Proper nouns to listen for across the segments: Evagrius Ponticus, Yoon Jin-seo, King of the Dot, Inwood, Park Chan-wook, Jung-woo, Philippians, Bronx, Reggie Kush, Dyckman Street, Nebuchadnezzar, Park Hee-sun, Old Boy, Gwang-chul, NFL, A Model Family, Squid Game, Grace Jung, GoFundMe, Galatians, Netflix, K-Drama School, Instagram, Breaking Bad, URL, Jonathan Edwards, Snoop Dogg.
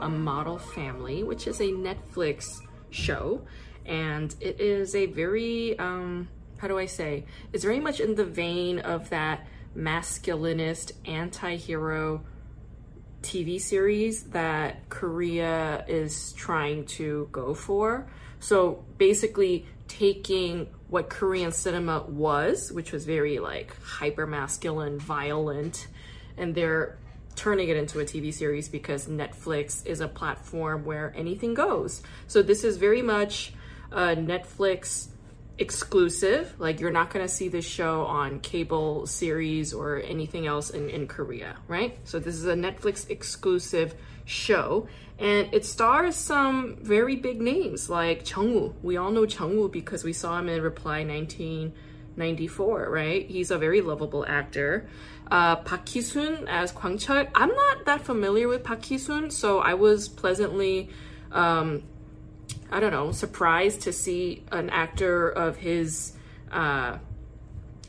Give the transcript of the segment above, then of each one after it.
A Model Family, which is a Netflix show, and it is a very it's very much in the vein of that masculinist anti-hero TV series that Korea is trying to go for. So basically taking what Korean cinema was, which was very like hyper-masculine, violent, and they're turning it into a TV series because Netflix is a platform where anything goes. So this is very much a Netflix exclusive. Like, you're not gonna see this show on cable series or anything else in Korea, right? So this is a Netflix exclusive show, and it stars some very big names like Jung-woo. We all know Jung-woo because we saw him in Reply 1994, right? He's a very lovable actor. Park Hee-sun as Gwang-chul. I'm not that familiar with Park Hee-sun, so I was pleasantly, surprised to see an actor of his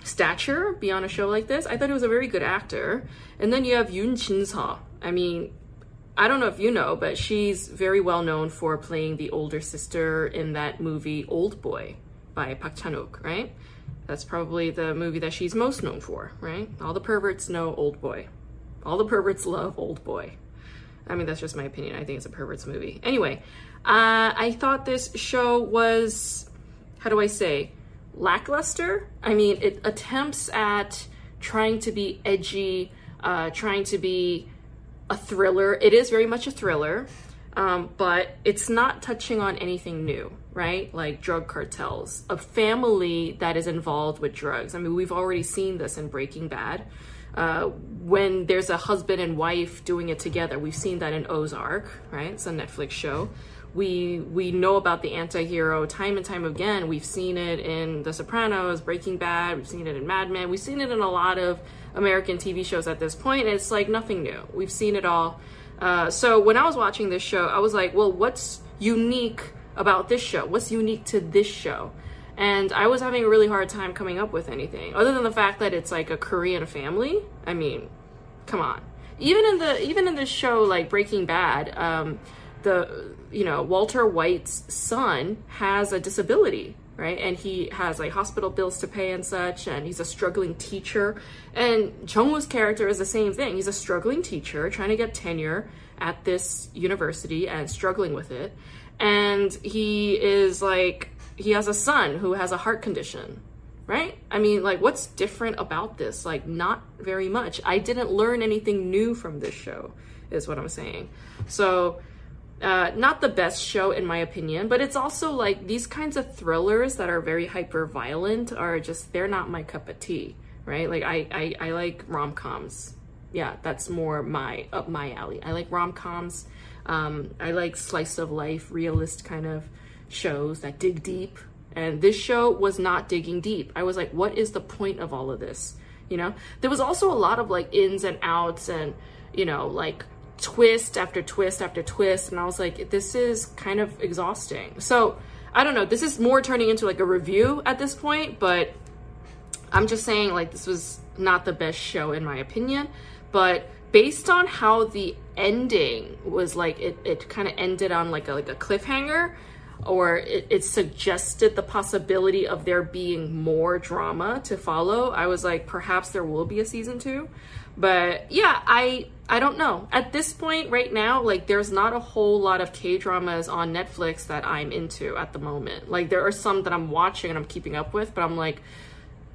stature be on a show like this. I thought he was a very good actor. And then you have Yoon Jin-seo. I mean, I don't know if you know, but she's very well known for playing the older sister in that movie Old Boy by Park Chan-wook, right? That's probably the movie that she's most known for, right? All the perverts know Old Boy. All the perverts love Old Boy. I mean, that's just my opinion. I think it's a perverts movie. Anyway, I thought this show was, lackluster. I mean, it attempts at trying to be edgy, trying to be a thriller. It is very much a thriller, but it's not touching on anything new, right? Like drug cartels, a family that is involved with drugs. I mean, we've already seen this in Breaking Bad. When there's a husband and wife doing it together, we've seen that in Ozark, right? It's a Netflix show. We know about the anti-hero time and time again. We've seen it in The Sopranos, Breaking Bad. We've seen it in Mad Men. We've seen it in a lot of American TV shows at this point. And it's like nothing new. We've seen it all. So when I was watching this show, I was like, well, what's unique about this show? What's unique to this show? And I was having a really hard time coming up with anything other than the fact that it's like a Korean family. I mean, come on. Even in the show like Breaking Bad, Walter White's son has a disability, right? And he has like hospital bills to pay and such, and he's a struggling teacher. And Jung-woo's character is the same thing. He's a struggling teacher trying to get tenure at this university and struggling with it. And he has a son who has a heart condition, right? I mean, like, what's different about this? Like, not very much. I didn't learn anything new from this show, is what I'm saying. So, not the best show in my opinion, but it's also like these kinds of thrillers that are very hyper violent are just, they're not my cup of tea, right? Like I like rom-coms. Yeah, that's more up my alley. I like rom-coms. I like slice of life, realist kind of shows that dig deep. And this show was not digging deep. I was like, what is the point of all of this? You know, there was also a lot of like ins and outs and, you know, like twist after twist after twist. And I was like, this is kind of exhausting. So I don't know, this is more turning into like a review at this point, but I'm just saying like, this was not the best show in my opinion, but based on how the ending was like, it kind of ended on like a cliffhanger, or it suggested the possibility of there being more drama to follow. I was like, perhaps there will be a season 2, but yeah, I don't know. At this point right now, like there's not a whole lot of K-dramas on Netflix that I'm into at the moment. Like there are some that I'm watching and I'm keeping up with, but I'm like,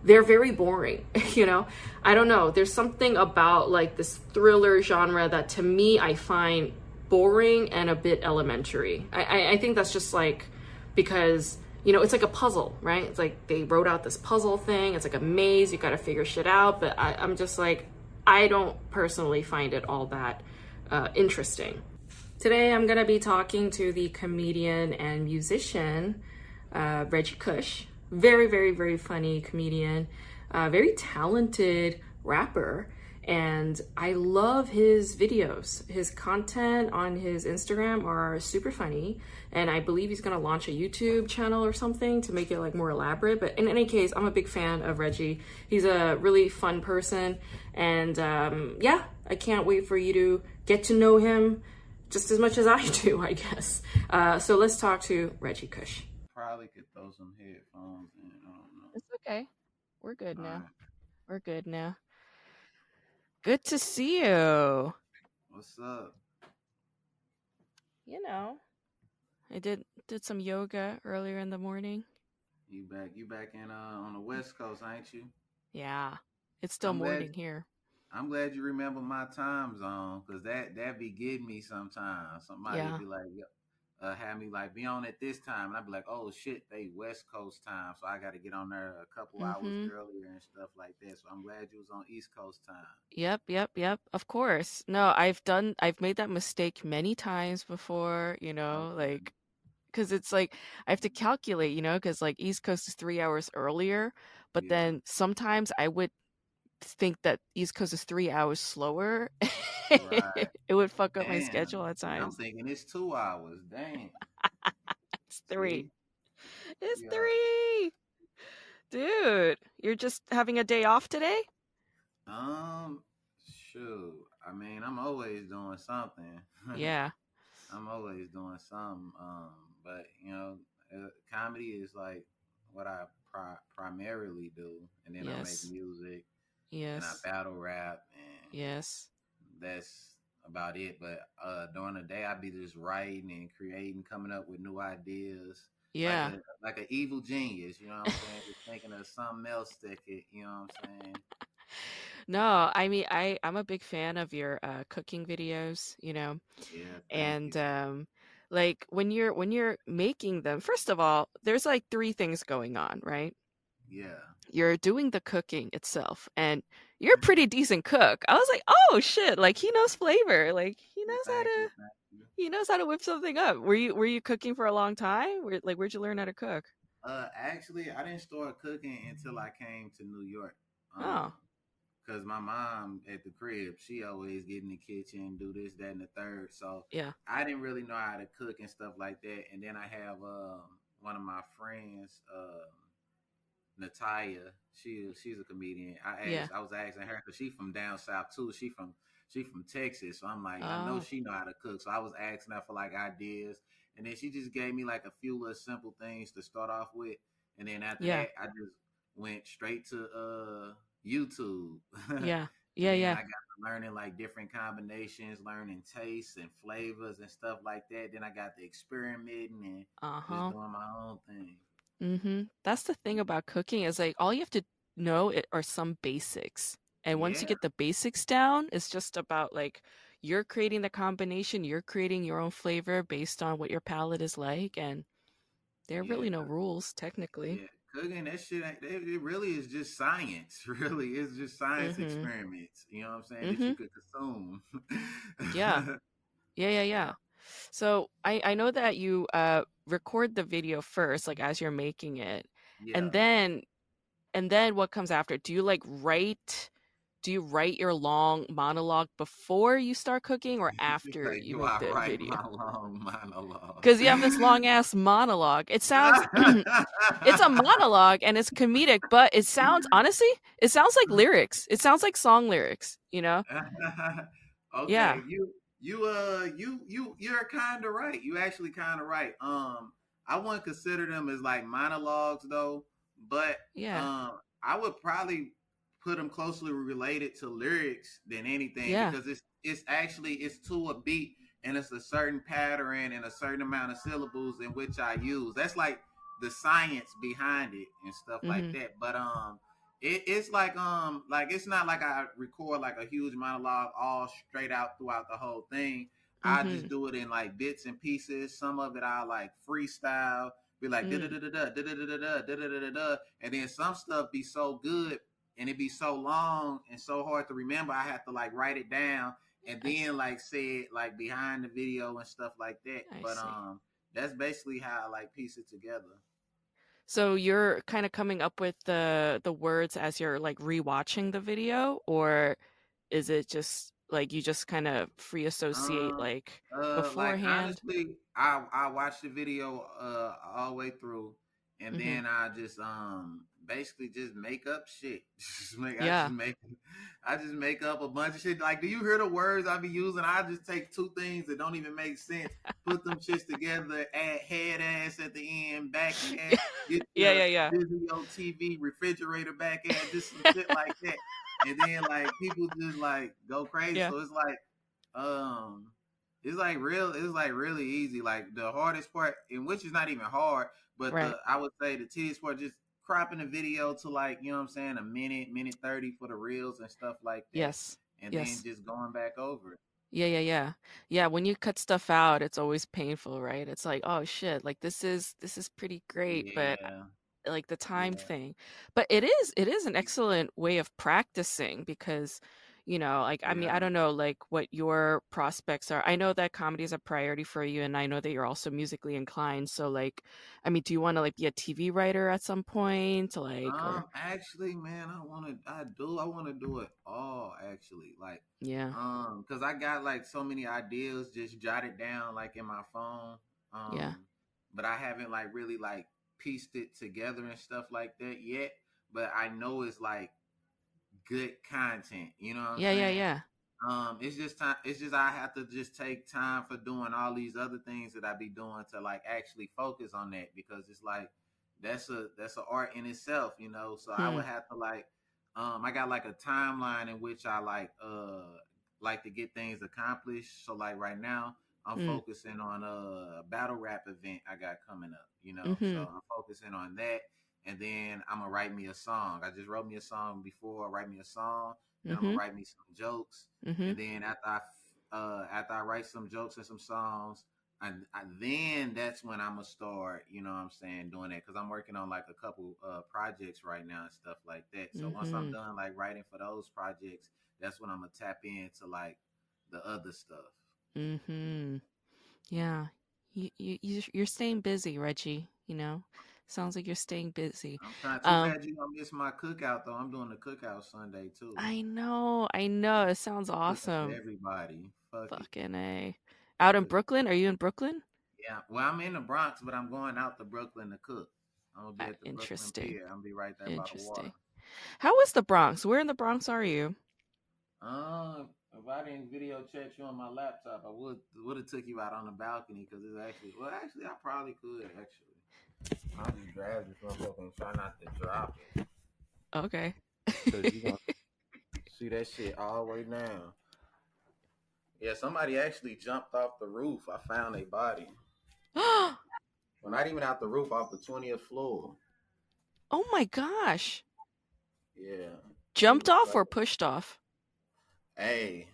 they're very boring, you know? I don't know, there's something about like this thriller genre that to me, I find boring and a bit elementary. I think that's just like, because, you know, it's like a puzzle, right? It's like they wrote out this puzzle thing, it's like a maze, you gotta figure shit out, but I'm just like, I don't personally find it all that interesting. Today I'm gonna be talking to the comedian and musician Reggie Kush. Very funny comedian, very talented rapper, and I love his videos. His content on his Instagram are super funny, and I believe he's gonna launch a YouTube channel or something to make it like more elaborate. But in any case, I'm a big fan of Reggie. He's a really fun person, and yeah, I can't wait for you to get to know him just as much as I do, I guess. So let's talk to Reggie Kush. Probably could throw some headphones in. I don't know. It's okay. We're good now. Right. We're good now. Good to see you. What's up? You know, I did some yoga earlier in the morning. You back in on the West Coast, ain't you? Yeah, it's still morning here. I'm glad you remember my time zone, because that be getting me sometimes. Somebody be like, have me like be on at this time, and I'd be like, oh shit, they West Coast time, so I got to get on there a couple hours earlier and stuff like that. So I'm glad you was on East Coast time. Yep. Of course. No, I've made that mistake many times before, you know, like, because it's like I have to calculate, you know, because like East Coast is 3 hours earlier, but then sometimes I would think that East Coast is 3 hours slower. Right. It would fuck up my schedule at times. I'm thinking it's 2 hours. Damn. It's three. See? It's three. Dude, you're just having a day off today? Shoot. I mean, I'm always doing something. Yeah. I'm always doing something. But you know, comedy is like what I primarily do, and then I make music. Yes. And I battle rap. And that's about it. But during the day, I'd be just writing and creating, coming up with new ideas. Yeah. Like an evil genius, you know what I'm saying? Just thinking of something else that could, you know what I'm saying? No, I mean, I'm a big fan of your cooking videos, you know? Yeah. And like when you're making them, first of all, there's like three things going on, right? Yeah. You're doing the cooking itself, and you're a pretty decent cook. I was like, oh shit, like he knows flavor. Like he knows how to whip something up. Were you cooking for a long time? Where'd you learn how to cook? Actually, I didn't start cooking until I came to New York. Because my mom at the crib, she always get in the kitchen, do this, that, and the third. So I didn't really know how to cook and stuff like that. And then I have one of my friends, Natalia, she's a comedian. I was asking her because she's from down south too. She from Texas, so I'm like, I know she know how to cook. So I was asking her for like ideas, and then she just gave me like a few little simple things to start off with, and then after that, I just went straight to YouTube. I got learning like different combinations, learning tastes and flavors and stuff like that. Then I got to experimenting and just doing my own thing. That's the thing about cooking, is like all you have to know are some basics, and once you get the basics down, it's just about like you're creating the combination, you're creating your own flavor based on what your palate is like, and there are really no rules technically. Cooking, that shit, it really is just science. Really, it's just science experiments, you know what I'm saying, that you could consume. So I know that you record the video first, like as you're making it, and then what comes after? Do you like write? Do you write your long monologue before you start cooking, or after you make the video? Because you have this long ass monologue. It sounds it's a monologue and it's comedic, but it sounds honestly, it sounds like lyrics. It sounds like song lyrics. You know? You're kind of right. You actually kind of right. I wouldn't consider them as like monologues though, but I would probably put them closely related to lyrics than anything, because it's actually to a beat, and it's a certain pattern and a certain amount of syllables in which I use. That's like the science behind it and stuff like that. But it's like it's not like I record like a huge monologue all straight out throughout the whole thing. I just do it in like bits and pieces. Some of it I like freestyle, be like da da da da da da da da da da da da, and then some stuff be so good and it be so long and so hard to remember. I have to like write it down and then like said like behind the video and stuff like that. But that's basically how I like piece it together. So you're kind of coming up with the words as you're like rewatching the video, or is it just like you just kind of free associate like beforehand? Like, honestly, I watch the video all the way through, and then I just basically just make up shit. I just make up a bunch of shit. Like, do you hear the words I be using? I just take two things that don't even make sense, put them shits together, add head ass at the end, back ass, video, TV, refrigerator, back ass, just some shit like that. And then like people just like go crazy. So it's like really easy. Like the hardest part, and which is not even hard, but I would say the tedious part just cropping the video to like, you know what I'm saying, a minute 30 for the reels and stuff like that. Then just going back over it. Yeah. When you cut stuff out, it's always painful, right? It's like, oh shit, like this is pretty great, but like the time thing. But it is an excellent way of practicing because, you know, like, I mean, I don't know, like what your prospects are. I know that comedy is a priority for you, and I know that you're also musically inclined. So like, I mean, do you want to like be a TV writer at some point? Like, actually, man, I want to do it all actually. Like, cause I got like so many ideas just jotted down, like in my phone. But I haven't like really like pieced it together and stuff like that yet. But I know it's like good content, you know what I'm saying? It's just time. It's just I have to just take time for doing all these other things that I be doing to like actually focus on that, because it's like that's an art in itself, you know. So I would have to like I got like a timeline in which I like to get things accomplished. So like right now I'm focusing on a battle rap event I got coming up, you know. So I'm focusing on that. And then I'm going to write me a song. I just wrote me a song before. Write me a song. And I'm going to write me some jokes. And then after I write some jokes and some songs, then that's when I'm going to start, you know what I'm saying, doing that. Because I'm working on like a couple projects right now and stuff like that. So once I'm done like writing for those projects, that's when I'm going to tap into like the other stuff. Yeah. You're staying busy, Reggie, you know? Sounds like you're staying busy. I'm glad you don't miss my cookout, though. I'm doing the cookout Sunday, too. I know. It sounds awesome. Everybody. Fucking A. Out in Brooklyn? Are you in Brooklyn? Yeah. Well, I'm in the Bronx, but I'm going out to Brooklyn to cook. I'm going to be at the Brooklyn Pier. I'm going to be right there by the water. How is the Bronx? Where in the Bronx are you? If I didn't video chat you on my laptop, I would have took you out on the balcony, because it's actually... Well, actually, I probably could, actually. I'll just grab this motherfucker and try not to drop it. Okay. Cause you gonna see that shit all the way down. Yeah, somebody actually jumped off the roof. I found a body. Well, not even off the roof, off the 20th floor. Oh my gosh. Yeah. Jumped off like, or pushed off? Hey.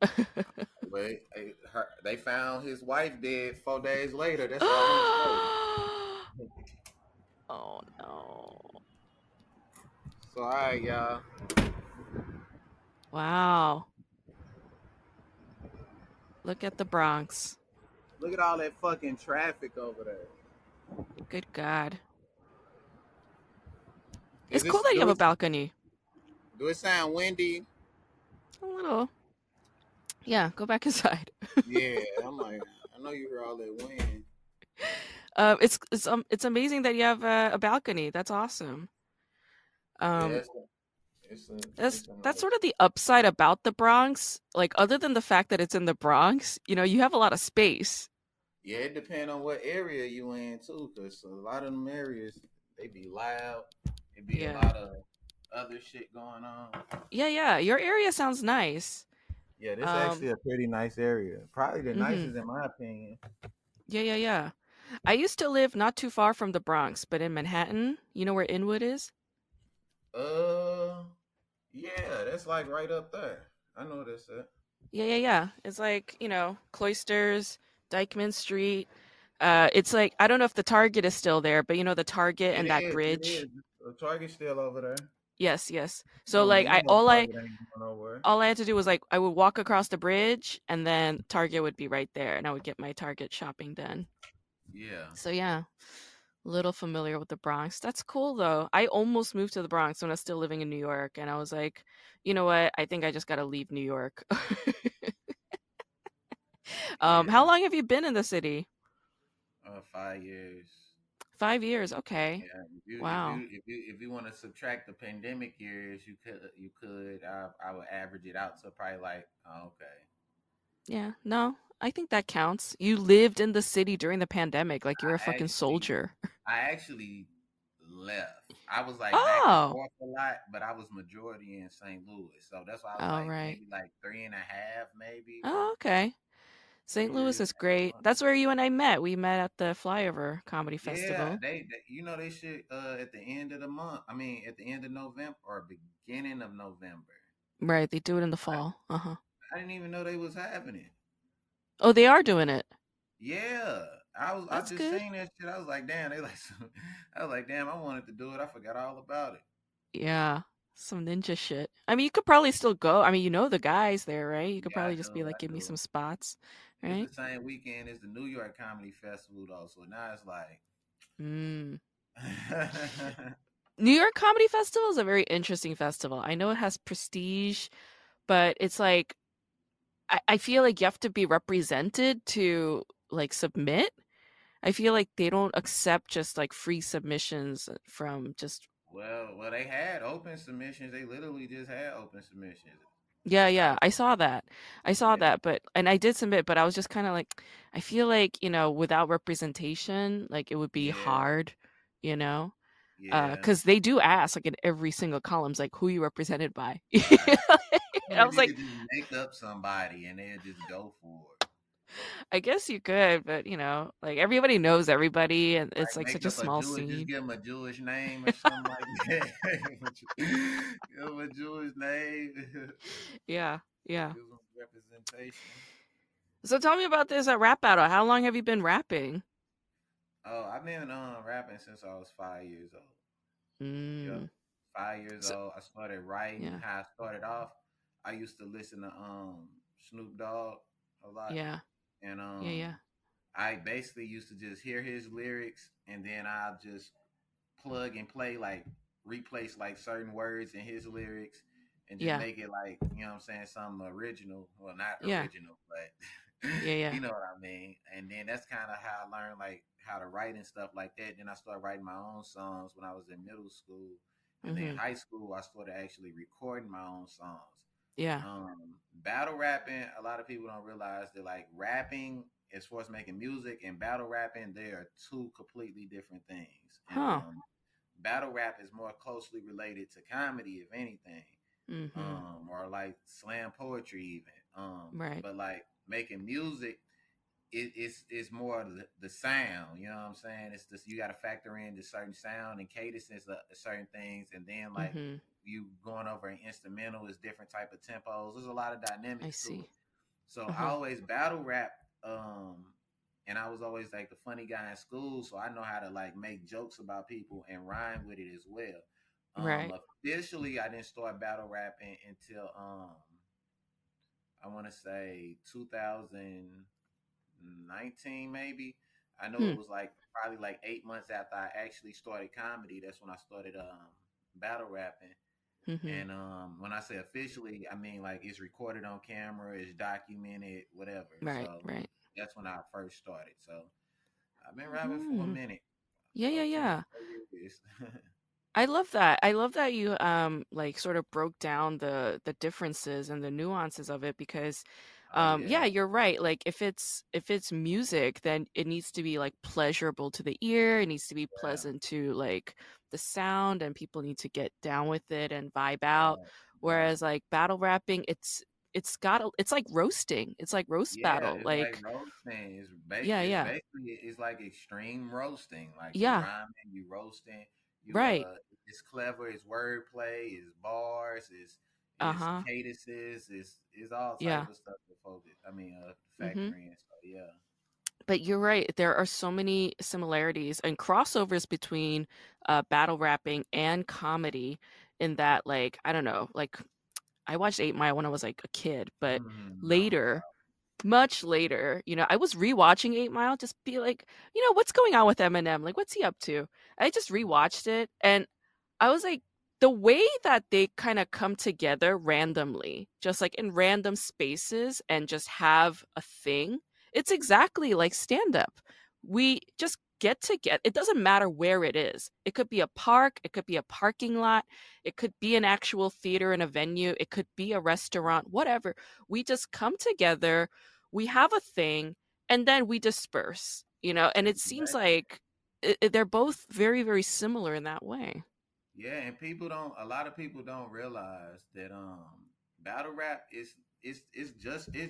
But they found his wife dead 4 days later. That's all. Oh no. So alright, y'all. Wow. Look at the Bronx. Look at all that fucking traffic over there. Good God. It's cool that you have a balcony. Do it sound windy? A little. Yeah, go back inside. Yeah, I'm like, I know you heard all that wind. It's amazing that you have a balcony. That's awesome. That's sort of the upside about the Bronx. Like, other than the fact that it's in the Bronx, you know, you have a lot of space. Yeah, it depends on what area you in too, because a lot of them areas, they be loud. It be a lot of other shit going on. Yeah. Your area sounds nice. Yeah, this is actually a pretty nice area. Probably the nicest in my opinion. Yeah. I used to live not too far from the Bronx, but in Manhattan. You know where Inwood is? Yeah, that's like right up there. I know that's it. Yeah. It's like, you know, Cloisters, Dyckman Street. It's like, I don't know if the Target is still there, but you know, the Target and that bridge. The Target's still over there. Yes. So no, like all I had to do was like I would walk across the bridge and then Target would be right there and I would get my Target shopping done. Yeah. So yeah, a little familiar with the Bronx. That's cool though. I almost moved to the Bronx when I was still living in New York and I was like, you know what? I think I just got to leave New York. How long have you been in the city? 5 years. 5 years, okay. Yeah, if you want to subtract the pandemic years, you could. I would average it out to probably like okay. Yeah, no, I think that counts. You lived in the city during the pandemic, like you're a fucking soldier. I actually left. I was like back and forth a lot, but I was majority in St. Louis, so that's why I was maybe like 3.5, maybe. Oh, okay. St. Louis is great. That's where you and I met. We met at the Flyover Comedy Festival. Yeah, they should at the end of the month. I mean, at the end of November or beginning of November. Right, they do it in the fall. I didn't even know they was having it. Oh, they are doing it. Yeah, I just seen that shit. I was like, damn, I wanted to do it. I forgot all about it. Yeah. Some ninja shit. I mean, you could probably still go. I mean, you know the guys there, right? You could probably just be like, give me some spots, right? It's the same weekend as the New York Comedy Festival, though. So now it's like... New York Comedy Festival is a very interesting festival. I know it has prestige, but it's like... I feel like you have to be represented to, like, submit. I feel like they don't accept just, like, free submissions from just... Well, they had open submissions. They literally just had open submissions. Yeah. I saw that. And I did submit, but I was just kind of like, I feel like, you know, without representation, like it would be hard, you know? Yeah. Because they do ask, like in every single column, it's like who you represented by. Right. And I was like, just make up somebody and they'll just go for it. I guess you could, but you know, like everybody knows everybody, and it's like such a small scene. Just give them a Jewish name or something like that. Give them a Jewish name. Yeah. Give them representation. So tell me about this at rap battle. How long have you been rapping? Oh, I've been rapping since I was 5 years old. Yeah, 5 years old. I started writing. Yeah. How I started off, I used to listen to Snoop Dogg a lot. Yeah. And I basically used to just hear his lyrics and then I'll just plug and play, like replace like certain words in his lyrics and just make it like, you know what I'm saying, something original. Well, not original, but you know what I mean. And then that's kind of how I learned like how to write and stuff like that. Then I started writing my own songs when I was in middle school. And then in high school, I started actually recording my own songs. Yeah. Battle rapping, a lot of people don't realize that like rapping as far as making music and battle rapping, they are two completely different things. And, battle rap is more closely related to comedy, if anything, or like slam poetry even. Right. But like making music, it's more the sound, you know what I'm saying? It's just, you got to factor in the certain sound and cadences of certain things. And then like, you going over an instrumental is different type of tempos. There's a lot of dynamics. I see. To it. So I always battle rap, and I was always like the funny guy in school, so I know how to like make jokes about people and rhyme with it as well. Right. Officially, I didn't start battle rapping until I want to say 2019 maybe. I know it was like probably like 8 months after I actually started comedy. That's when I started battle rapping. And when I say officially, I mean like it's recorded on camera, it's documented, whatever. Right, so right. That's when I first started. So I've been rapping for a minute. Yeah. I love that you like sort of broke down the differences and the nuances of it, because you're right. Like if it's music, then it needs to be like pleasurable to the ear. It needs to be pleasant to like the sound, and people need to get down with it and vibe out. Yeah. Whereas like battle rapping, it's like roasting. It's like roast battle. It's like roasting. It's basically, it's like extreme roasting. Like you rhyming, you roasting. Right. It's clever. It's wordplay. It's bars. It's cadences, it's all type of stuff to focus. I mean, factory and stuff, But you're right. There are so many similarities and crossovers between battle rapping and comedy. in that, like, I don't know, like I watched 8 Mile when I was like a kid, but later, much later, you know, I was rewatching 8 Mile, just be like, you know, what's going on with Eminem? Like, what's he up to? I just rewatched it, and I was like, the way that they kind of come together randomly, just like in random spaces, and just have a thing, it's exactly like stand-up. We just get to get, it doesn't matter where it is. It could be a park, it could be a parking lot, it could be an actual theater in a venue, it could be a restaurant, whatever. We just come together, we have a thing, and then we disperse, you know, and it seems like they're both very, very similar in that way. Yeah, and people don't. A lot of people don't realize that battle rap is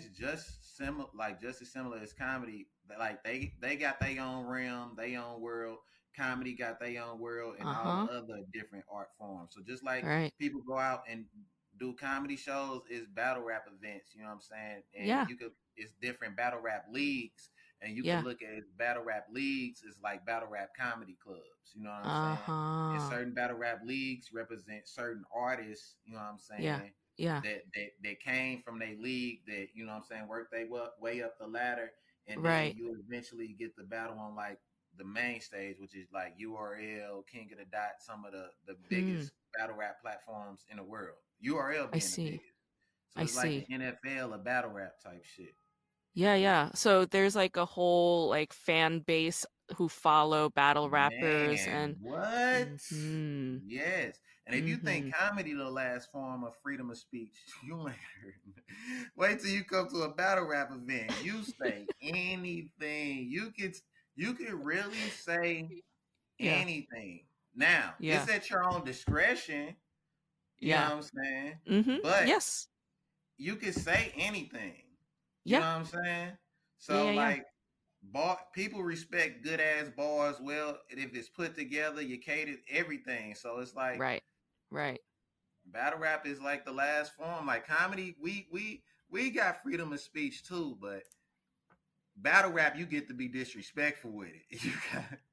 just similar, like just as similar as comedy. Like they got their own realm, their own world. Comedy got their own world, and all other different art forms. So just like people go out and do comedy shows, is battle rap events. You know what I'm saying? And you could, it's different battle rap leagues, and you can look at battle rap leagues as like battle rap comedy clubs. You know what I'm saying? And certain battle rap leagues represent certain artists, you know what I'm saying? Yeah. That came from their league that, you know what I'm saying, worked their way up the ladder. And then you eventually get the battle on like the main stage, which is like URL, King of the Dot, some of the biggest battle rap platforms in the world. URL being the biggest. So it's like the NFL, a battle rap type shit. Yeah. So there's like a whole like fan base who follow battle rappers. Man, and what? Mm-hmm. Yes. And if you think comedy the last form of freedom of speech, you ain't heard. Wait till you come to a battle rap event. You say anything. You can really say anything. Now, it's at your own discretion. You know what I'm saying? Mm-hmm. But you can say anything. You know what I'm saying? So people respect good ass bars well, and if it's put together, you cater everything. So it's like right. Battle rap is like the last form. Like comedy, we got freedom of speech too, but battle rap, you get to be disrespectful with it.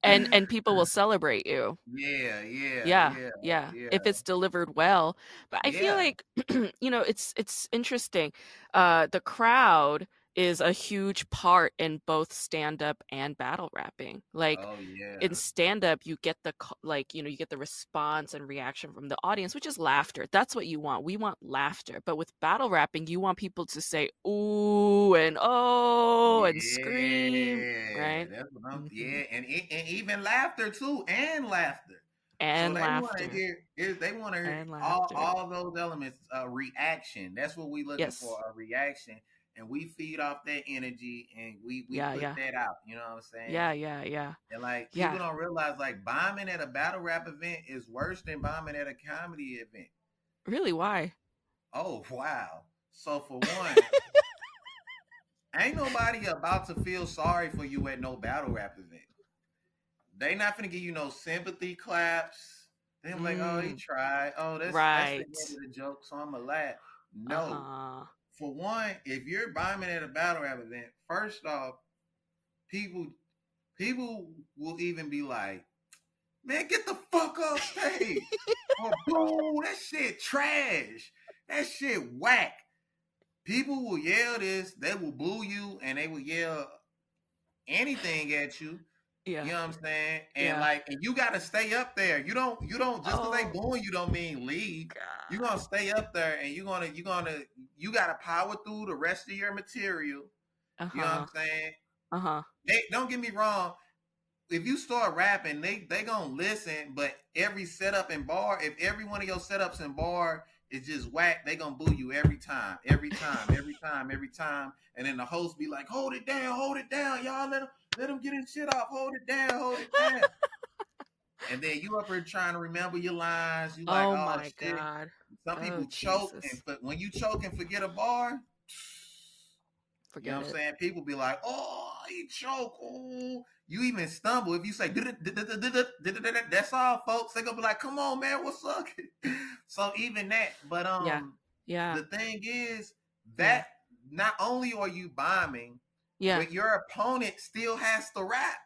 And people will celebrate you. Yeah. If it's delivered well. But I feel like you know, it's interesting. The crowd is a huge part in both stand-up and battle rapping. Like in stand-up, you get the you get the response and reaction from the audience, which is laughter. That's what you want. We want laughter. But with battle rapping, you want people to say ooh and oh and scream, right? That's what I'm, and even laughter too, and laughter. And so they laughter. They want to hear all those elements. Reaction. That's what we looking for. A reaction. And we feed off that energy, and we put that out. You know what I'm saying? Yeah. And like people don't realize, like bombing at a battle rap event is worse than bombing at a comedy event. Really? Why? Oh wow! So for one, ain't nobody about to feel sorry for you at no battle rap event. They not gonna give you no sympathy claps. They're like, oh, he tried. Oh, that's the end of the joke, so I'm a laugh. No. For one, if you're bombing at a battle rap event, first off, people will even be like, man, get the fuck off stage. Or boom, that shit trash. That shit whack. People will yell this, they will boo you, and they will yell anything at you. Yeah. You know what I'm saying? And and you gotta stay up there. You don't just because they booing you don't mean leave. You're gonna stay up there, and you gotta power through the rest of your material. You know what I'm saying? They, don't get me wrong, if you start rapping, they gonna listen, but every setup and bar, if every one of your setups and bar is just whack, they gonna boo you every time. And then the host be like, hold it down, y'all, let them get his shit off. Hold it down. And then you up here trying to remember your lines. You like, oh my God. Some people choke, but when you choke and forget a bar, you know what I'm saying? People be like, oh, he choke. Oh. You even stumble. If you say, that's all, folks. They're going to be like, come on, man, what's up? So even that, but the thing is that not only are you bombing, but your opponent still has to rap.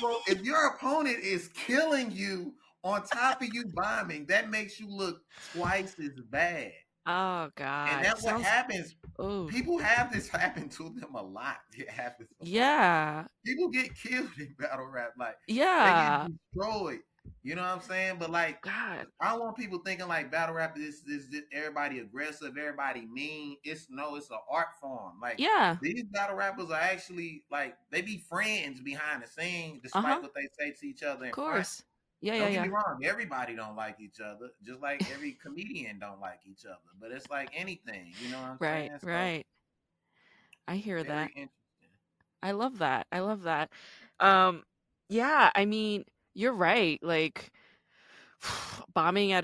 So if your opponent is killing you on top of you bombing, that makes you look twice as bad. Oh, God. And that's what happens. Ooh. People have this happen to them a lot. It happens a lot. Yeah. People get killed in battle rap. Like, yeah. They get destroyed. You know what I'm saying? But, like, God. I don't want people thinking, like, battle rap is this everybody aggressive, everybody mean. It's an art form. Like, yeah. These battle rappers are actually, like, they be friends behind the scenes despite what they say to each other. Of course. Front. Yeah, don't get me wrong. Everybody don't like each other, just like every comedian don't like each other. But it's like anything, you know what I'm saying? Right, right. I hear that. I love that. I love that. Yeah, I mean, you're right. Like bombing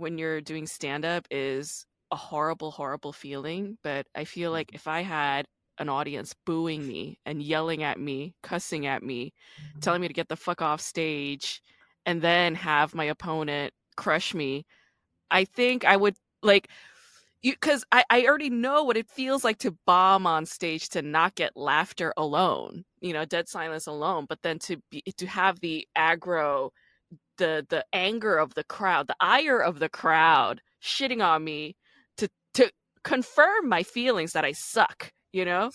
when you're doing stand-up is a horrible, horrible feeling. But I feel like if I had an audience booing me and yelling at me, cussing at me, telling me to get the fuck off stage, and then have my opponent crush me, I think I would like you, because I already know what it feels like to bomb on stage, to not get laughter alone, you know, dead silence alone, but then to have the aggro, the anger of the crowd, the ire of the crowd shitting on me to confirm my feelings that I suck. You know?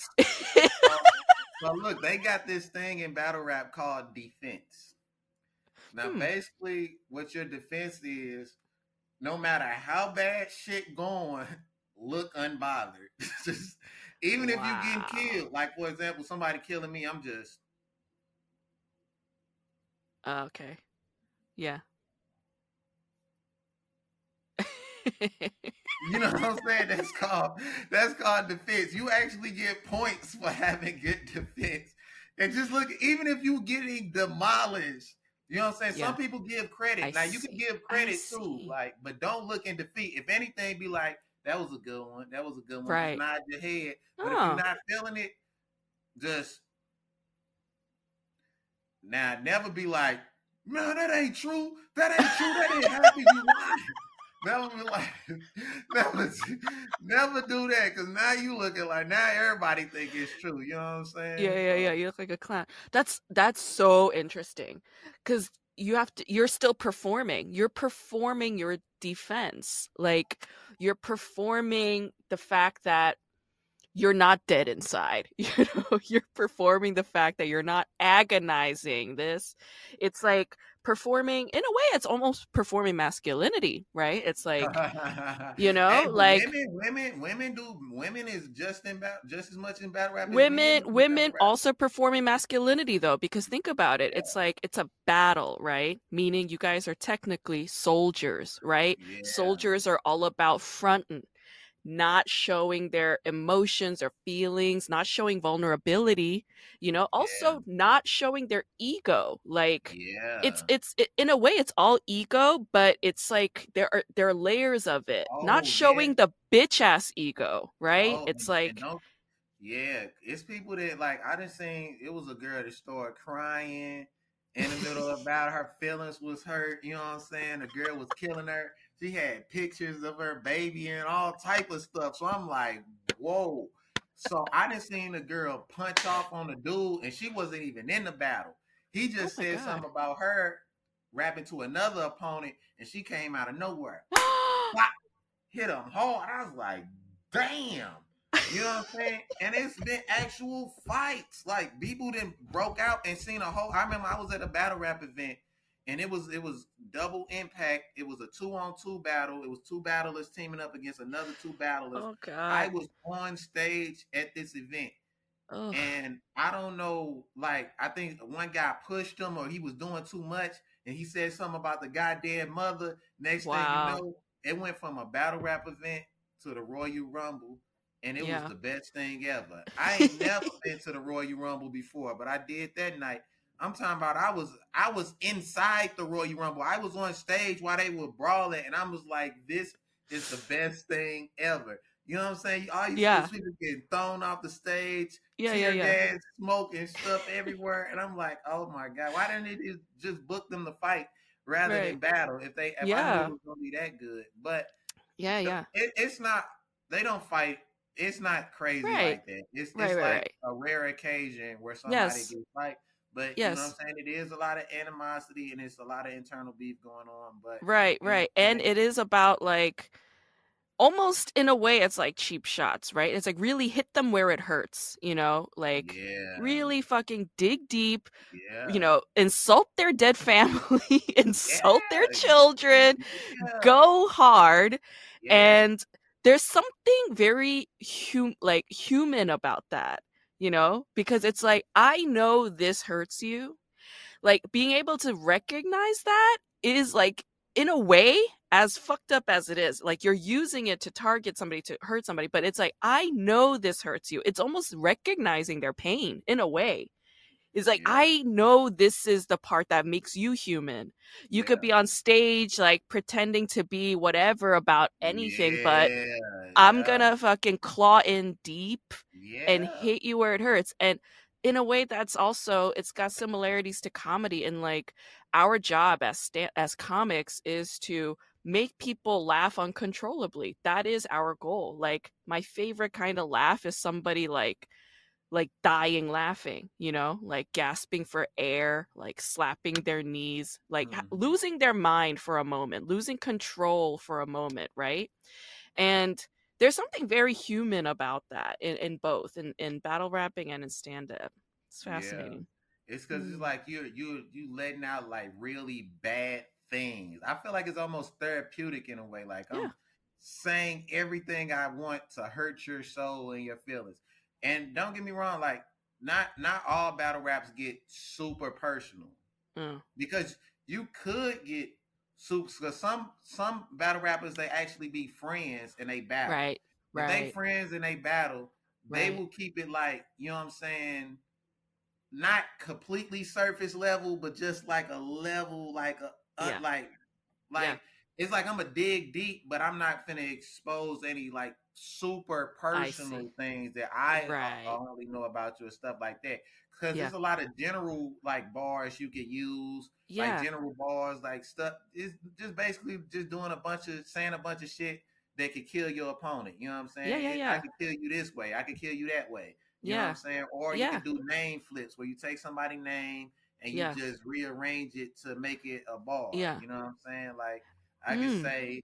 Well, look, they got this thing in battle rap called defense. Now, basically, what your defense is, no matter how bad shit going, look unbothered. Just, even if you're getting killed, like, for example, somebody killing me, I'm just... okay. Yeah. You know what I'm saying? That's called defense. You actually get points for having good defense. And just look, even if you're getting demolished, you know what I'm saying? Yeah. Some people give credit. You can give credit too, like, but don't look in defeat. If anything, be like, that was a good one. That was a good one. Right. Just nod your head. But if you're not feeling it, just never be like, no, that ain't true. That ain't true. That ain't happy. You lying. Never do that, because now you looking like, now everybody think it's true. You know what I'm saying? Yeah. You look like a clown. That's so interesting, because you're still performing. You're performing your defense. Like, you're performing the fact that you're not dead inside. You know, you're performing the fact that you're not agonizing this. It's like performing, in a way, it's almost performing masculinity, right? It's like, you know, and like women is just as much in battle rap. Women also performing masculinity, though, because think about it, it's like, it's a battle, right? Meaning you guys are technically soldiers, right? Yeah. Soldiers are all about fronting, not showing their emotions or feelings, not showing vulnerability, you know, also not showing their ego. Like, it's in a way, it's all ego, but it's like there are layers of it. Not showing the bitch ass ego, right? It's like, it's people that, like, I done seen, it was a girl that started crying in the middle of about her feelings was hurt, you know what I'm saying? The girl was killing her. She had pictures of her baby and all type of stuff. So I'm like, whoa. So I done seen the girl punch off on the dude, and she wasn't even in the battle. He just said something about her rapping to another opponent, and she came out of nowhere. Hit him hard. I was like, damn. You know what I'm saying? And it's been actual fights. Like, people then broke out and seen a whole... I remember I was at a battle rap event, and it was double impact. It was a 2-on-2 battle. It was two battlers teaming up against another two battlers. Oh, God. I was on stage at this event. Ugh. And I don't know, like, I think one guy pushed him, or he was doing too much, and he said something about the goddamn mother. Next thing you know, it went from a battle rap event to the Royal Rumble, and it was the best thing ever. I ain't never been to the Royal Rumble before, but I did that night. I'm talking about I was inside the Royal Rumble. I was on stage while they were brawling, and I was like, this is the best thing ever. You know what I'm saying? All you see is people getting thrown off the stage, tear gas, smoke and stuff everywhere. And I'm like, oh my God, why didn't they just book them to fight rather than battle if I knew it was gonna be that good? But it's not, they don't fight. It's not crazy like that. It's like a rare occasion where somebody gets like. But yes, you know what I'm saying? It is a lot of animosity and it's a lot of internal beef going on. But Right. And it is about, like, almost in a way it's like cheap shots, right? It's like really hit them where it hurts, you know, like really fucking dig deep, you know, insult their dead family, insult their children, go hard. And there's something very human about that, you know, because it's like, I know this hurts you. Like, being able to recognize that is, like, in a way, as fucked up as it is, like, you're using it to target somebody, to hurt somebody, but it's like, I know this hurts you. It's almost recognizing their pain in a way. It's like, I know this is the part that makes you human. You could be on stage, like, pretending to be whatever about anything, but I'm gonna fucking claw in deep and hit you where it hurts. And in a way, that's also, it's got similarities to comedy, and, like, our job as comics is to make people laugh uncontrollably. That is our goal. Like, my favorite kind of laugh is somebody like dying laughing, you know, like gasping for air, like slapping their knees, like losing their mind for a moment, losing control for a moment, right? And there's something very human about that in both, in battle rapping and in stand-up. It's fascinating. It's because it's like you letting out, like, really bad things. I feel like it's almost therapeutic in a way. Like, I'm saying everything I want to hurt your soul and your feelings. And don't get me wrong, like, not all battle raps get super personal. Because you could get super, because some battle rappers, they actually be friends and they battle. Right. If they friends and they battle, they will keep it, like, you know what I'm saying, not completely surface level, but just like a level, like a like it's like, I'm gonna dig deep, but I'm not gonna expose any, like, super personal things that I only know about you and stuff like that. Because there's a lot of general, like, bars you can use, like general bars, like stuff. It's just basically just doing saying a bunch of shit that could kill your opponent. You know what I'm saying? I could kill you this way. I could kill you that way. You know what I'm saying? Or you can do name flips where you take somebody's name and you just rearrange it to make it a bar. You know what I'm saying? Like, I can say,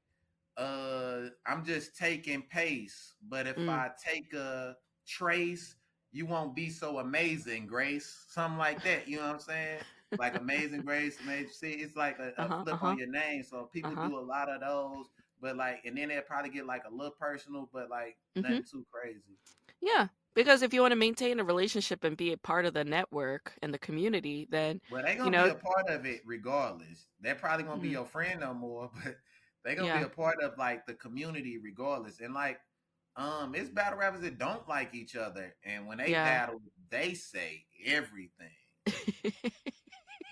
I'm just taking pace, but if I take a trace, you won't be so amazing, Grace. Something like that. You know what I'm saying? Like, amazing Grace. See, it's like a flip on your name. So people do a lot of those, but, like, and then they'll probably get, like, a little personal, but, like, nothing too crazy. Yeah. Because if you want to maintain a relationship and be a part of the network and the community, then, well, they're going to be a part of it regardless. They're probably going to be your friend no more, but they're going to be a part of, like, the community regardless. And, like, it's battle rappers that don't like each other. And when they battle, they say everything.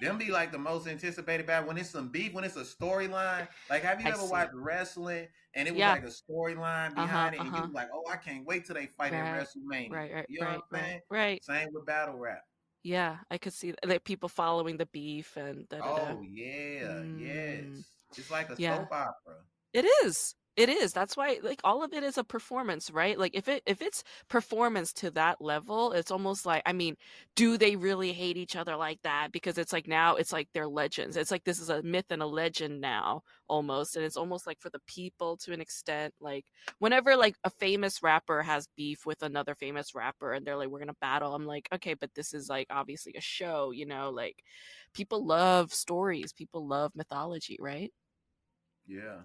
Them be, like, the most anticipated battle. When it's some beef, when it's a storyline. Like, have you ever watched wrestling and it was like a storyline behind it, and you was like, oh, I can't wait till they fight in WrestleMania. You know what I'm saying? Same with battle rap. Yeah, I could see that, like, people following the beef and da-da-da. Oh, yes. It's like a soap opera. It is. That's why, like, all of it is a performance, right? Like, if it's performance to that level, it's almost like, I mean, do they really hate each other like that? Because it's like, now it's like they're legends. It's like, this is a myth and a legend now, almost. And it's almost like for the people to an extent, like, whenever, like, a famous rapper has beef with another famous rapper and they're like, we're going to battle. I'm like, okay, but this is, like, obviously a show, you know, like, people love stories. People love mythology, right? Yeah.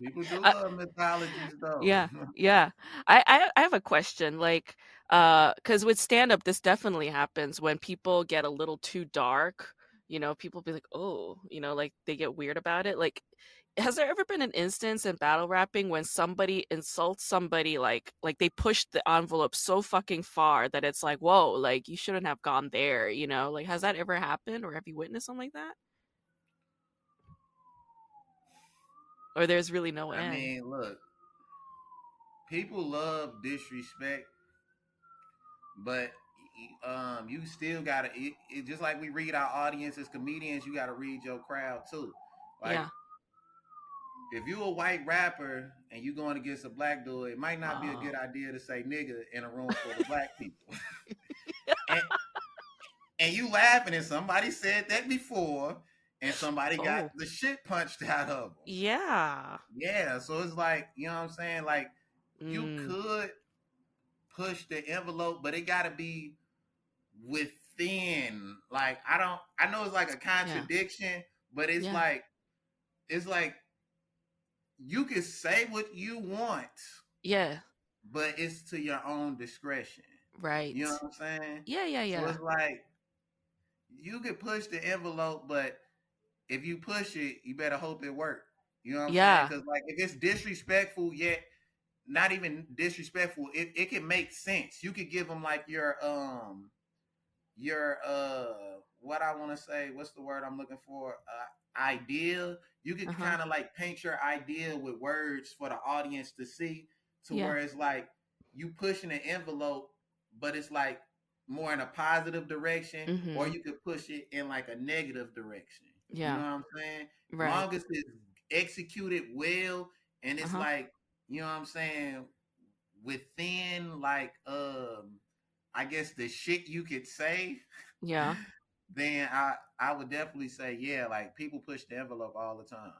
People do love mythologies, though. Yeah. I have a question, like, because with stand-up, this definitely happens when people get a little too dark. You know, people be like, oh, you know, like, they get weird about it. Like, has there ever been an instance in battle rapping when somebody insults somebody, like they pushed the envelope so fucking far that it's like, whoa, like, you shouldn't have gone there, you know? Like, has that ever happened, or have you witnessed something like that? Or there's really no end. I mean, look, people love disrespect, but you still gotta. It just like we read our audience as comedians, you gotta read your crowd too. Like, if you a white rapper and you going against a black dude, it might not be a good idea to say nigga in a room full of black people. and you laughing, and somebody said that before, and somebody got the shit punched out of them. Yeah. Yeah. So it's like, you know what I'm saying? Like, you could push the envelope, but it gotta be within. Like, I know it's like a contradiction, but it's like, you can say what you want. Yeah. But it's to your own discretion. Right. You know what I'm saying? Yeah, yeah, yeah. So it's like, you can push the envelope, but if you push it, you better hope it works. You know what I'm saying? Because like, if it's disrespectful yet not even disrespectful, it can make sense. You could give them like your what I want to say, what's the word I'm looking for? Idea. You could kind of like paint your idea with words for the audience to see, to where it's like you pushing an envelope, but it's like more in a positive direction, or you could push it in like a negative direction. Yeah. You know what I'm saying? Right. As long as it's executed well, and it's like, you know what I'm saying, within like, I guess the shit you could say. Yeah. Then I would definitely say, yeah, like people push the envelope all the time.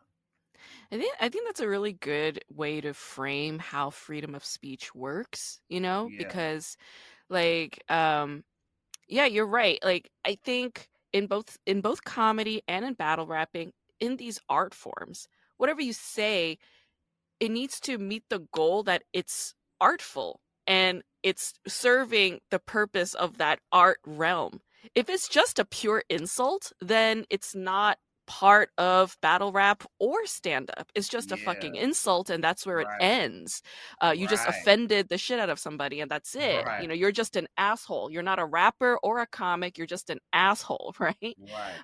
I think that's a really good way to frame how freedom of speech works, you know, because like, you're right. Like, I think in both comedy and in battle rapping, in these art forms, whatever you say, it needs to meet the goal that it's artful and it's serving the purpose of that art realm. If it's just a pure insult, then it's not part of battle rap or stand-up. It's just a fucking insult, and that's where it ends. You just offended the shit out of somebody, and that's it. Right. You know, you're just an asshole. You're not a rapper or a comic. You're just an asshole, right?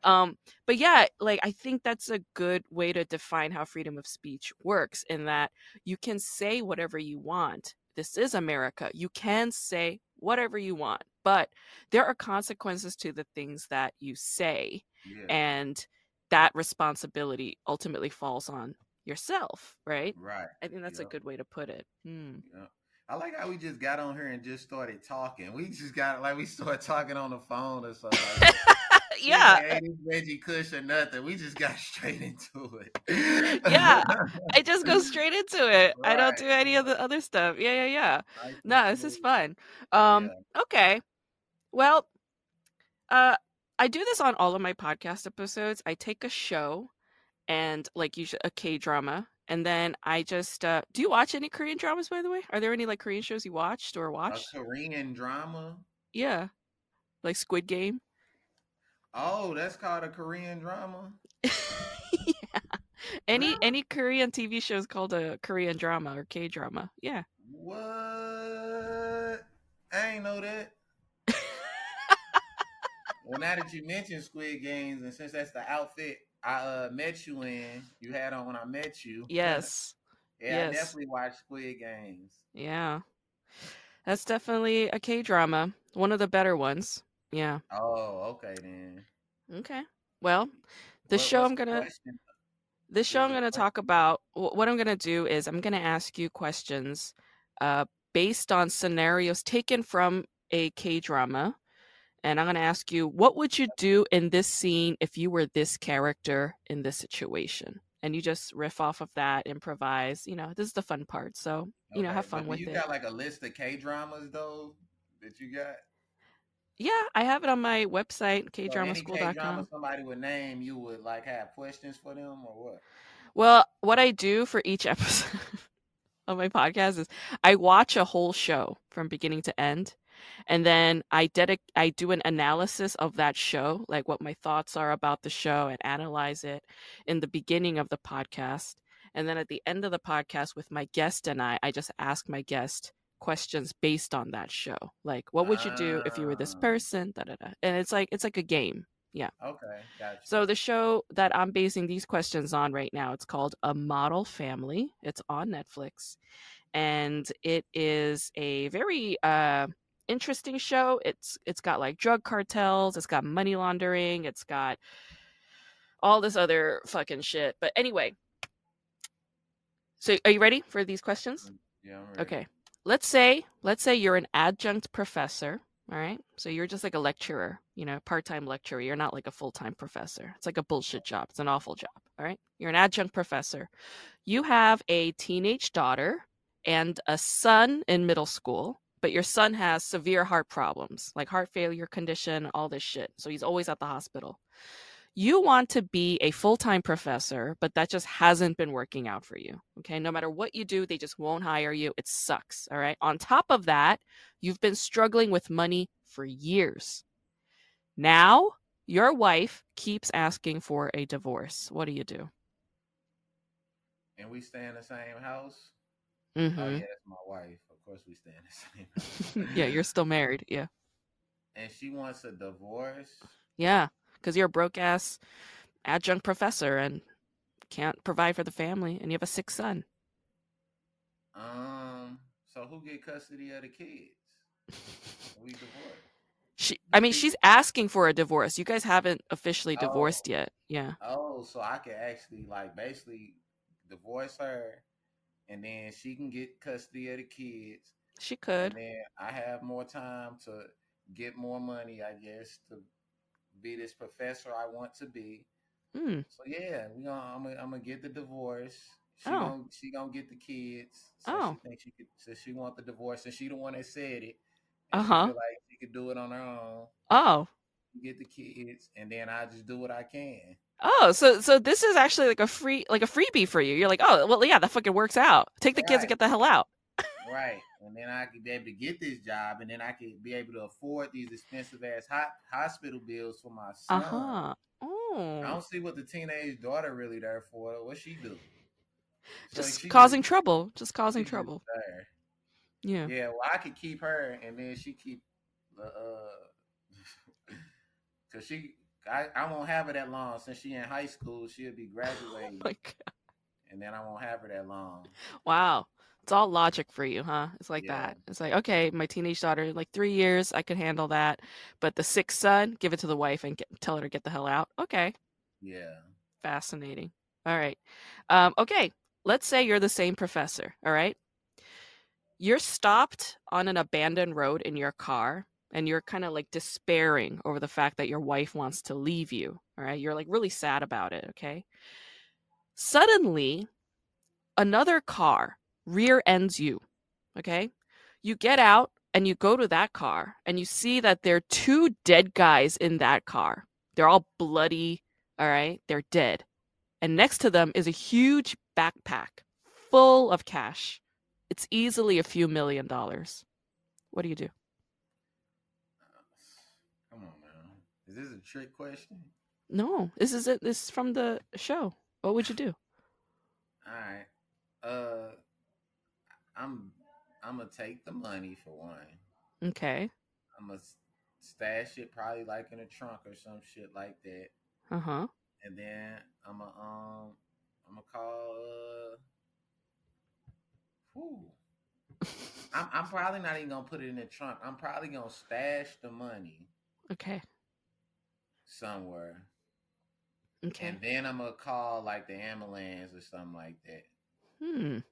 But yeah, like, I think that's a good way to define how freedom of speech works, in that you can say whatever you want. This is America. You can say whatever you want, but there are consequences to the things that you say, and that responsibility ultimately falls on yourself, right? Right. I think that's a good way to put it. I like how we just got on here and just started talking. We just got, like, we started talking on the phone or something. Like yeah. Reggie Kush or nothing. We just got straight into it. Yeah. I just go straight into it. Right. I don't do any of the other stuff. Yeah. No, this is fun. Okay. Well, I do this on all of my podcast episodes. I take a show, and like usually a K-drama, and then I just do you watch any Korean dramas, by the way? Are there any like Korean shows you watched or watched? A Korean drama? Yeah, like Squid Game. Oh, that's called a Korean drama. Any Korean TV shows called a Korean drama or K-drama? Yeah. What? I ain't know that. Well, now that you mentioned Squid Games, and since that's the outfit I met you in, you had on when I met you. Yes. I definitely watched Squid Games. Yeah. That's definitely a K-drama. One of the better ones. Yeah. Oh, okay then. Okay. Well, what I'm going to do is I'm going to ask you questions based on scenarios taken from a K-drama. And I'm going to ask you, what would you do in this scene if you were this character in this situation? And you just riff off of that, improvise. You know, this is the fun part. So, you know, have fun with it. You got like a list of K-dramas, though, that you got? Yeah, I have it on my website, kdramaschool.com. So any K-drama somebody would name, you would like have questions for them or what? Well, what I do for each episode of my podcast is I watch a whole show from beginning to end. And then I do an analysis of that show, like what my thoughts are about the show, and analyze it in the beginning of the podcast. And then at the end of the podcast with my guest and I just ask my guest questions based on that show. Like, what would you do if you were this person? Da, da, da. And it's like a game. Yeah. Okay. Gotcha. So the show that I'm basing these questions on right now, it's called A Model Family. It's on Netflix. And it is a very... interesting show. It's got like drug cartels, it's got money laundering, it's got all this other fucking shit. But anyway, so are you ready for these questions? Yeah, I'm ready. Okay. Let's say you're an adjunct professor, All right. So you're just like a lecturer, you know, part-time lecturer. You're not like a full-time professor. It's like a bullshit job. It's an awful job. All right. You're an adjunct professor. You have a teenage daughter and a son in middle school, but your son has severe heart problems, like heart failure condition, all this shit. So he's always at the hospital. You want to be a full-time professor, but that just hasn't been working out for you. Okay. No matter what you do, they just won't hire you. It sucks. All right. On top of that, you've been struggling with money for years. Now your wife keeps asking for a divorce. What do you do? And we stay in the same house. Mm-hmm. Oh yeah, that's my wife. Of course we stay in the same house. Yeah. You're still married. Yeah. And she wants a divorce. Yeah. Because you're a broke-ass adjunct professor and can't provide for the family, and you have a sick son. So who get custody of the kids? We divorced. She's asking for a divorce. You guys haven't officially divorced yet. Yeah. Oh, so I can actually, like, basically divorce her, and then she can get custody of the kids. She could. And then I have more time to get more money, I guess, to be this professor I want to be. So yeah, I'm gonna get the divorce. She gonna get the kids. So she thinks she could, so she want the divorce, and she the one that said it. She feel like she could do it on her own. Get the kids, and then I just do what I can. So this is actually like a freebie for you. You're like, oh well, yeah, that fucking works out. Take the kids and get the hell out. Right. And then I could be able to get this job, and then I could be able to afford these expensive ass hospital bills for my son. I don't see what the teenage daughter really there for. What she do? Just causing trouble. Yeah. Yeah. Well, I could keep her, and then she keep the because I won't have her that long since she in high school. She'll be graduating. Oh my God. And then I won't have her that long. Wow. It's all logic for you, huh? It's like that. It's like, okay, my teenage daughter, like 3 years, I could handle that. But the sick son, give it to the wife and tell her to get the hell out. Okay. Yeah. Fascinating. All right. Okay. Let's say you're the same professor. All right. You're stopped on an abandoned road in your car, and you're kind of like despairing over the fact that your wife wants to leave you. All right. You're like really sad about it. Okay. Suddenly, another car rear ends you. Okay. You get out and you go to that car, and you see that there are two dead guys in that car. They're all bloody. All right. They're dead. And next to them is a huge backpack full of cash. It's easily a few $1,000,000. What do you do? Come on, man. Is this a trick question? No, this is it. This is from the show. What would you do? All right. I'm gonna take the money for one. Okay. I'm gonna stash it probably like in a trunk or some shit like that. And then I'm gonna call. I'm probably not even gonna put it in the trunk. I'm probably gonna stash the money. Okay. Somewhere. Okay. And then I'm gonna call like the ambulance or something like that.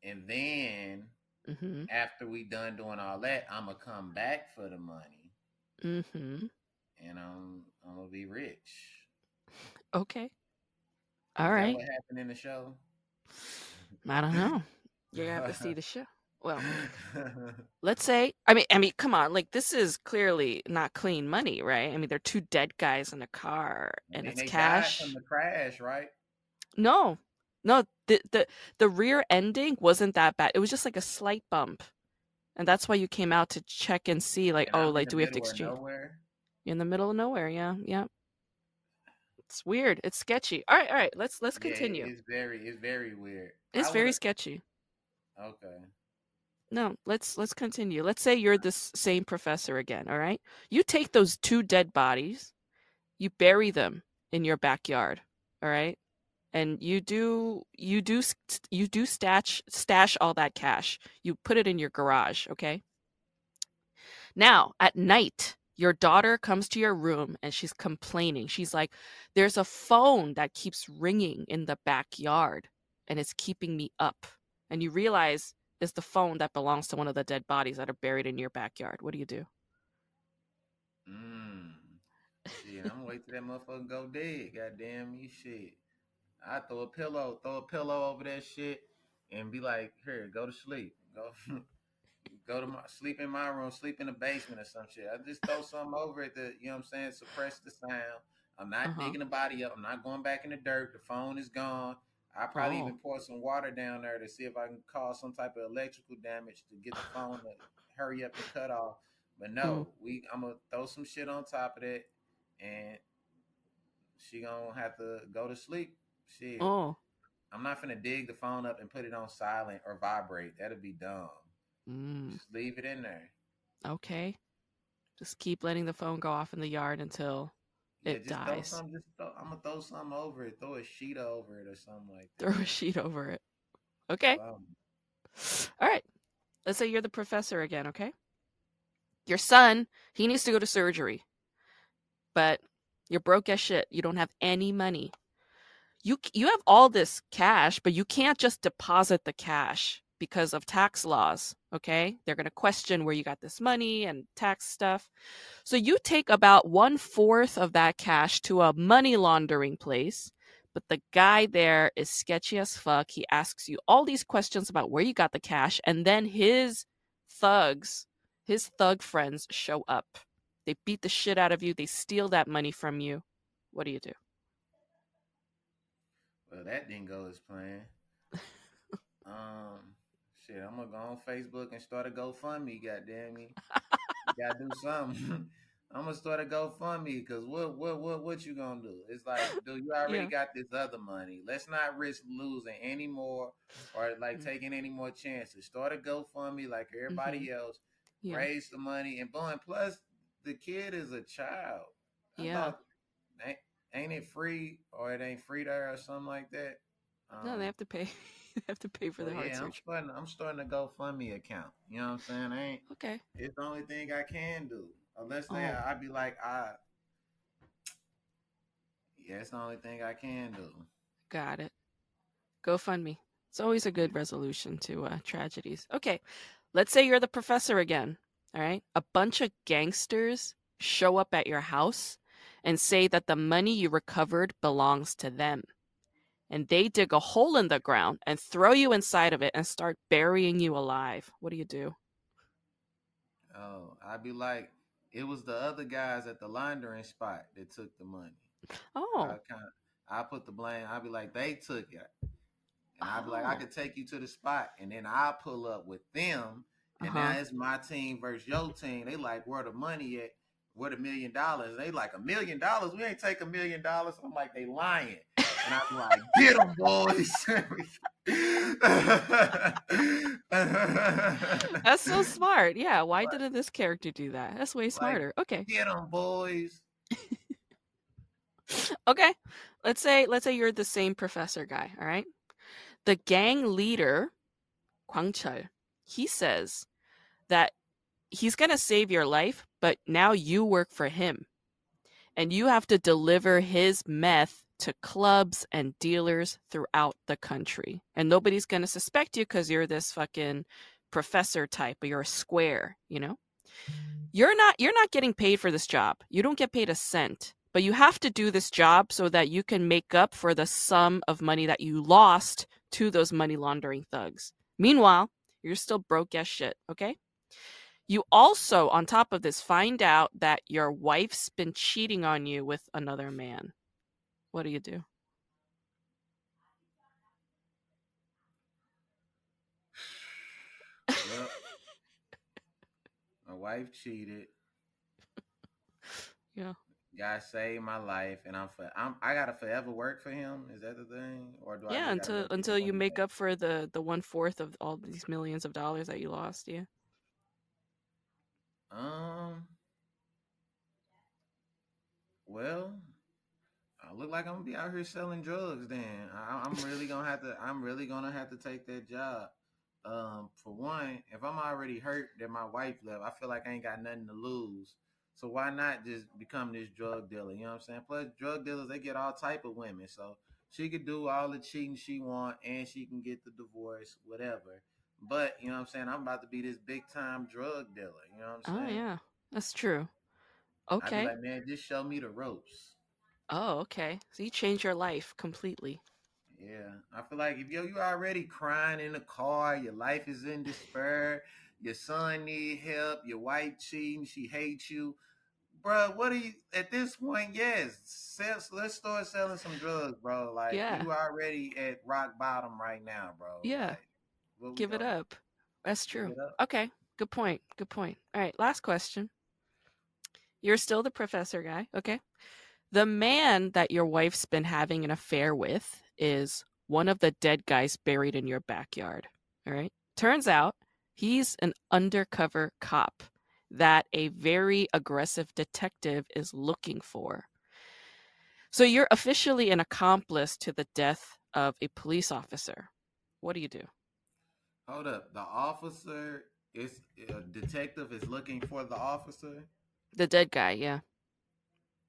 And then after we done doing all that, I'm gonna come back for the money. And I'm gonna be rich. Okay. All right. What happened in the show? I don't know. You're gonna have to see the show. Well, let's say I mean, come on, like this is clearly not clean money, right? I mean, there are two dead guys in a car, and it's they cash died from the crash, right? No, the rear ending wasn't that bad. It was just like a slight bump, and that's why you came out to check and see, like, and do we have to exchange? You're in the middle of nowhere, yeah. It's weird. It's sketchy. All right. Let's continue. Yeah, it's very weird. It's very sketchy. Okay. No, let's continue. Let's say you're this same professor again. All right, you take those two dead bodies, you bury them in your backyard. All right. And you do stash all that cash. You put it in your garage, okay? Now, at night, your daughter comes to your room and she's complaining. She's like, there's a phone that keeps ringing in the backyard and it's keeping me up. And you realize it's the phone that belongs to one of the dead bodies that are buried in your backyard. What do you do? Shit, I'm gonna wait till that motherfucker go dead. Goddamn you, shit. I throw a pillow over that shit, and be like, here, go to sleep. Go to my sleep in my room, sleep in the basement or some shit. I just throw something over it that, you know what I'm saying, suppress the sound. I'm not digging the body up. I'm not going back in the dirt. The phone is gone. I probably even pour some water down there to see if I can cause some type of electrical damage to get the phone to hurry up and cut off. But no, I'm gonna throw some shit on top of that, and she gonna have to go to sleep. Shit. Oh. I'm not finna dig the phone up and put it on silent or vibrate. That'd be dumb. Just leave it in there. Okay. Just keep letting the phone go off in the yard until it dies. I'm gonna throw something over it. Throw a sheet over it or something like that. Throw a sheet over it. Okay. All right. Let's say you're the professor again, okay? Your son, he needs to go to surgery. But you're broke as shit. You don't have any money. You have all this cash, but you can't just deposit the cash because of tax laws, okay? They're going to question where you got this money and tax stuff. So you take about 1/4 of that cash to a money laundering place, but the guy there is sketchy as fuck. He asks you all these questions about where you got the cash, and then his thug friends show up. They beat the shit out of you. They steal that money from you. What do you do? Well, that didn't go as planned. Shit, I'm gonna go on Facebook and start a GoFundMe. Goddamn me, gotta do something. I'm gonna start a GoFundMe because what you gonna do? It's like, dude, you already got this other money. Let's not risk losing any more or like taking any more chances. Start a GoFundMe like everybody else. Yeah. Raise the money and boom. Plus, the kid is a child. Ain't it free or it ain't free there or something like that? No, they have to pay. They have to pay for the heart surgery. I'm starting a GoFundMe account. You know what I'm saying? Okay. It's the only thing I can do. Unless I'd be like, it's the only thing I can do. Got it. GoFundMe. It's always a good resolution to tragedies. Okay. Let's say you're the professor again. All right. A bunch of gangsters show up at your house and say that the money you recovered belongs to them. And they dig a hole in the ground and throw you inside of it and start burying you alive. What do you do? Oh, I'd be like, it was the other guys at the laundering spot that took the money. Oh. I put the blame. I'd be like, they took it. And I'd be like, I could take you to the spot. And then I'll pull up with them. And now it's my team versus your team. They like, where the money at? With $1 million, they like $1 million. We ain't take $1 million. I'm like, they lying, and I'm like, get them, boys. That's so smart. Yeah, why didn't this character do that? That's way smarter. Like, okay, get them, boys. Okay, let's say you're the same professor guy. All right, the gang leader, Gwang-chul, he says that he's going to save your life, but now you work for him. And you have to deliver his meth to clubs and dealers throughout the country. And nobody's going to suspect you because you're this fucking professor type, or you're a square, you know? You're not getting paid for this job. You don't get paid a cent, but you have to do this job so that you can make up for the sum of money that you lost to those money laundering thugs. Meanwhile, you're still broke as shit, okay? You also, on top of this, find out that your wife's been cheating on you with another man. What do you do? Well, my wife cheated. Yeah. God saved my life, and I gotta forever work for him. Is that the thing, or do I? Yeah, until you make up for the 1/4 of all these millions of dollars that you lost. Yeah. Well, I look like I'm gonna be out here selling drugs. Then I'm really gonna have to take that job. For one, if I'm already hurt that my wife left, I feel like I ain't got nothing to lose. So why not just become this drug dealer? You know what I'm saying? Plus, drug dealers, they get all type of women. So she could do all the cheating she want, and she can get the divorce, whatever. But, you know what I'm saying? I'm about to be this big-time drug dealer. You know what I'm saying? Oh, yeah. That's true. Okay. I'd be like, man, just show me the ropes. Oh, okay. So you changed your life completely. Yeah. I feel like if you're already crying in the car, your life is in despair, your son needs help, your wife cheating, she hates you. Bro, what are you at this point? Yes, let's start selling some drugs, bro. Like, yeah. You already at rock bottom right now, bro. Yeah. Like, give it up. That's true. Okay. Good point. Good point. All right. Last question. You're still the professor guy. Okay. The man that your wife's been having an affair with is one of the dead guys buried in your backyard. All right. Turns out he's an undercover cop that a very aggressive detective is looking for. So you're officially an accomplice to the death of a police officer. What do you do? Hold up. The officer is a detective is looking for the officer? The dead guy, yeah.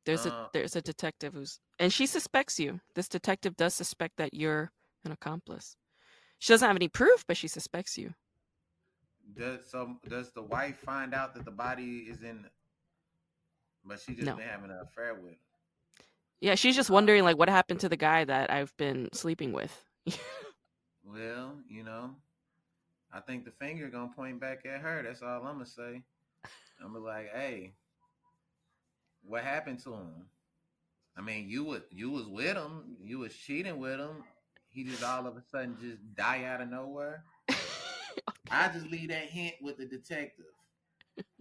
There's a detective who's, and she suspects you. This detective does suspect that you're an accomplice. She doesn't have any proof, but she suspects you. Does the wife find out that the body is in, but she just been having an affair with him? Yeah, she's just wondering, like, what happened to the guy that I've been sleeping with? Well, you know, I think the finger gonna point back at her. That's all I'm gonna say. I'm gonna be like, hey, what happened to him? I mean, you was with him. You was cheating with him. He just all of a sudden just die out of nowhere. Okay. I just leave that hint with the detective.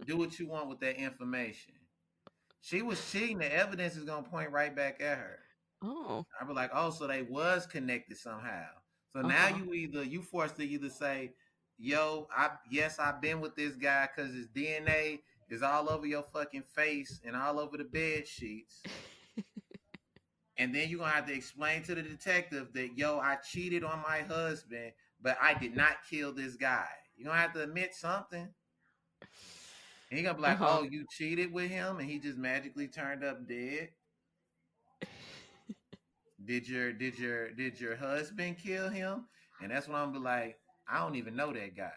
Do what you want with that information. She was cheating. The evidence is going to point right back at her. Oh. I was like, oh, so they was connected somehow. So now you forced to either say, yo, I've been with this guy because his DNA is all over your fucking face and all over the bed sheets. And then you're going to have to explain to the detective that, yo, I cheated on my husband, but I did not kill this guy. You're going to have to admit something. And you're going to be like, oh, you cheated with him and he just magically turned up dead? Did your husband kill him? And that's when I'm going to be like, I don't even know that guy.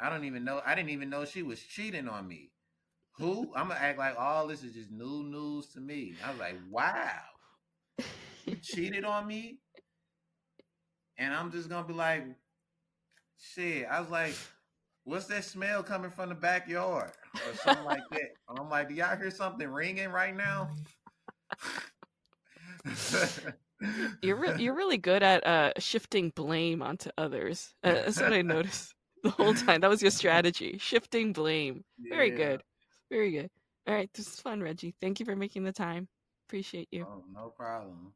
I don't even know. I didn't even know she was cheating on me. Who? I'm going to act like all this is just new news to me. I was like, wow. You cheated on me? And I'm just going to be like, shit. I was like, what's that smell coming from the backyard? Or something like that. And I'm like, do y'all hear something ringing right now? You're really good at shifting blame onto others. That's what I noticed the whole time. That was your strategy. Shifting blame. Yeah. Very good. Very good. All right. This is fun, Reggie. Thank you for making the time. Appreciate you. Oh, no problem.